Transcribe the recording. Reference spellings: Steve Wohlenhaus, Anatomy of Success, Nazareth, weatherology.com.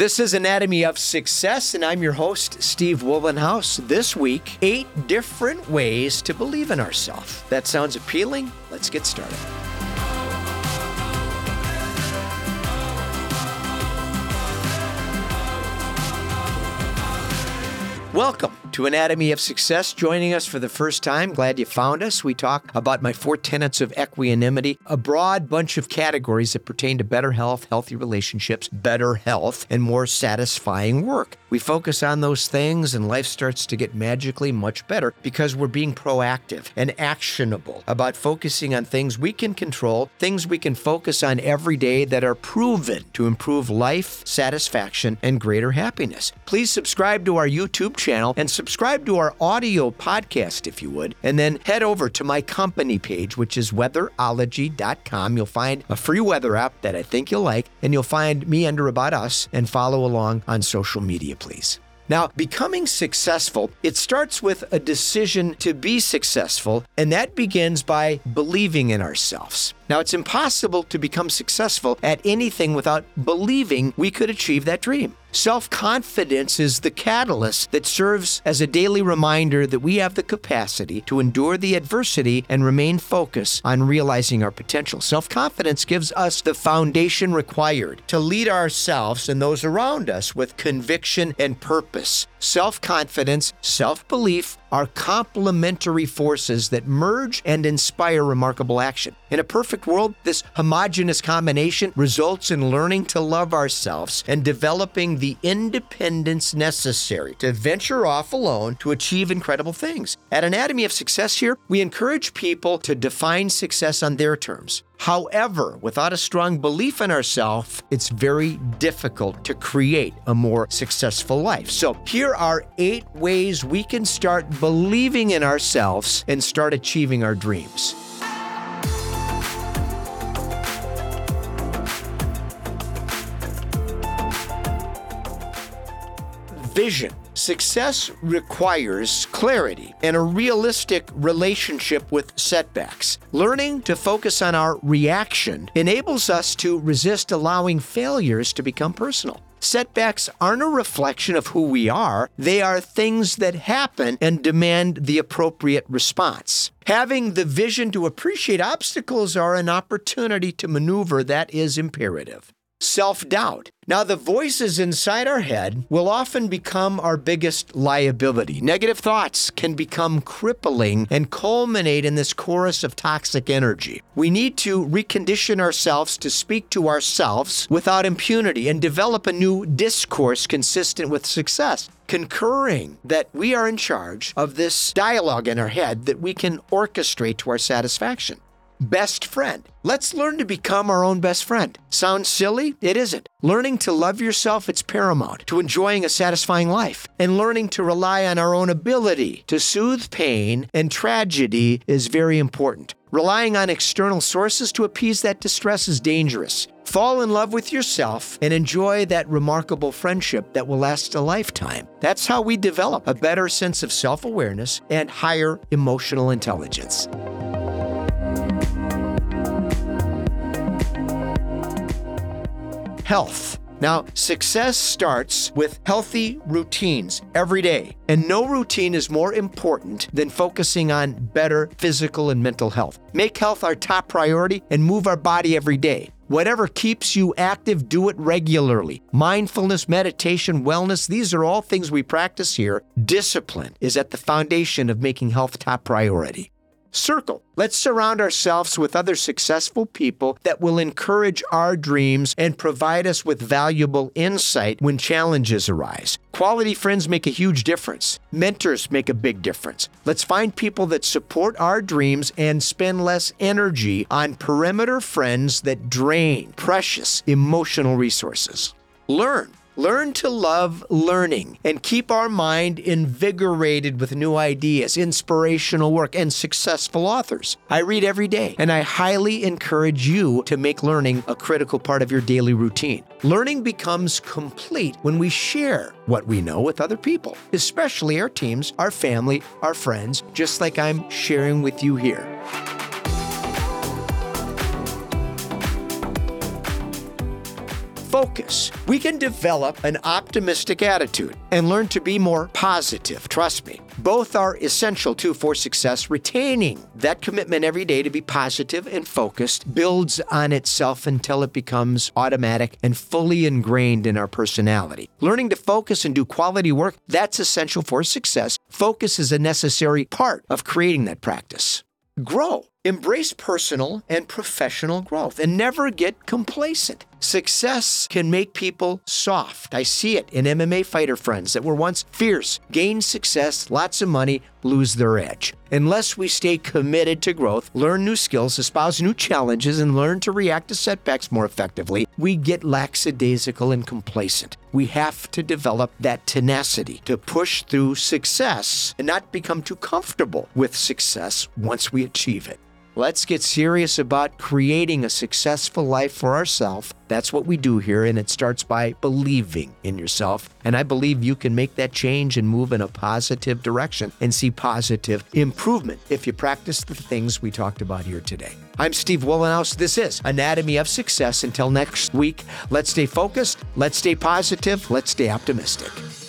This is Anatomy of Success, and I'm your host, Steve Wohlenhaus. This week, 8 different ways to believe in ourselves. That sounds appealing? Let's get started. Welcome to Anatomy of Success. Joining us for the first time, glad you found us. We talk about my 4 tenets of equanimity, a broad bunch of categories that pertain to better health, healthy relationships, better health, and more satisfying work. We focus on those things and life starts to get magically much better because we're being proactive and actionable about focusing on things we can control, things we can focus on every day that are proven to improve life, satisfaction, and greater happiness. Please subscribe to our YouTube channel and subscribe to our audio podcast if you would, and then head over to my company page, which is weatherology.com. You'll find a free weather app that I think you'll like, and you'll find me under About Us, and follow along on social media, please. Now, becoming successful, it starts with a decision to be successful, and that begins by believing in ourselves. Now, it's impossible to become successful at anything without believing we could achieve that dream. Self-confidence is the catalyst that serves as a daily reminder that we have the capacity to endure the adversity and remain focused on realizing our potential. Self-confidence gives us the foundation required to lead ourselves and those around us with conviction and purpose. Self-confidence, self-belief are complementary forces that merge and inspire remarkable action. In a perfect world, this homogeneous combination results in learning to love ourselves and developing the independence necessary to venture off alone to achieve incredible things. At Anatomy of Success here, we encourage people to define success on their terms. However, without a strong belief in ourselves, it's very difficult to create a more successful life. So here are 8 ways we can start believing in ourselves and start achieving our dreams. Vision. Success requires clarity and a realistic relationship with setbacks. Learning to focus on our reaction enables us to resist allowing failures to become personal. Setbacks aren't a reflection of who we are. They are things that happen and demand the appropriate response. Having the vision to appreciate obstacles are an opportunity to maneuver that is imperative. Self-doubt. Now, the voices inside our head will often become our biggest liability. Negative thoughts can become crippling and culminate in this chorus of toxic energy. We need to recondition ourselves to speak to ourselves without impunity and develop a new discourse consistent with success, concurring that we are in charge of this dialogue in our head that we can orchestrate to our satisfaction. Best friend. Let's learn to become our own best friend. Sounds silly? It isn't. Learning to love yourself, it's paramount to enjoying a satisfying life. And learning to rely on our own ability to soothe pain and tragedy is very important. Relying on external sources to appease that distress is dangerous. Fall in love with yourself and enjoy that remarkable friendship that will last a lifetime. That's how we develop a better sense of self-awareness and higher emotional intelligence. Health. Now, success starts with healthy routines every day, and no routine is more important than focusing on better physical and mental health. Make health our top priority and move our body every day. Whatever keeps you active, do it regularly. Mindfulness, meditation, wellness, these are all things we practice here. Discipline is at the foundation of making health top priority. Circle. Let's surround ourselves with other successful people that will encourage our dreams and provide us with valuable insight when challenges arise. Quality friends make a huge difference. Mentors make a big difference. Let's find people that support our dreams and spend less energy on perimeter friends that drain precious emotional resources. Learn. Learn to love learning and keep our mind invigorated with new ideas, inspirational work, and successful authors. I read every day, and I highly encourage you to make learning a critical part of your daily routine. Learning becomes complete when we share what we know with other people, especially our teams, our family, our friends, just like I'm sharing with you here. focus. We can develop an optimistic attitude and learn to be more positive, trust me. Both are essential, too, for success. Retaining that commitment every day to be positive and focused builds on itself until it becomes automatic and fully ingrained in our personality. Learning to focus and do quality work, that's essential for success. Focus is a necessary part of creating that practice. Grow. Embrace personal and professional growth and never get complacent. Success can make people soft. I see it in MMA fighter friends that were once fierce, gain success, lots of money, lose their edge. Unless we stay committed to growth, learn new skills, espouse new challenges, and learn to react to setbacks more effectively, we get lackadaisical and complacent. We have to develop that tenacity to push through success and not become too comfortable with success once we achieve it. Let's get serious about creating a successful life for ourselves. That's what we do here, and it starts by believing in yourself. And I believe you can make that change and move in a positive direction and see positive improvement if you practice the things we talked about here today. I'm Steve Wohlenhaus. This is Anatomy of Success. Until next week, let's stay focused, let's stay positive, let's stay optimistic.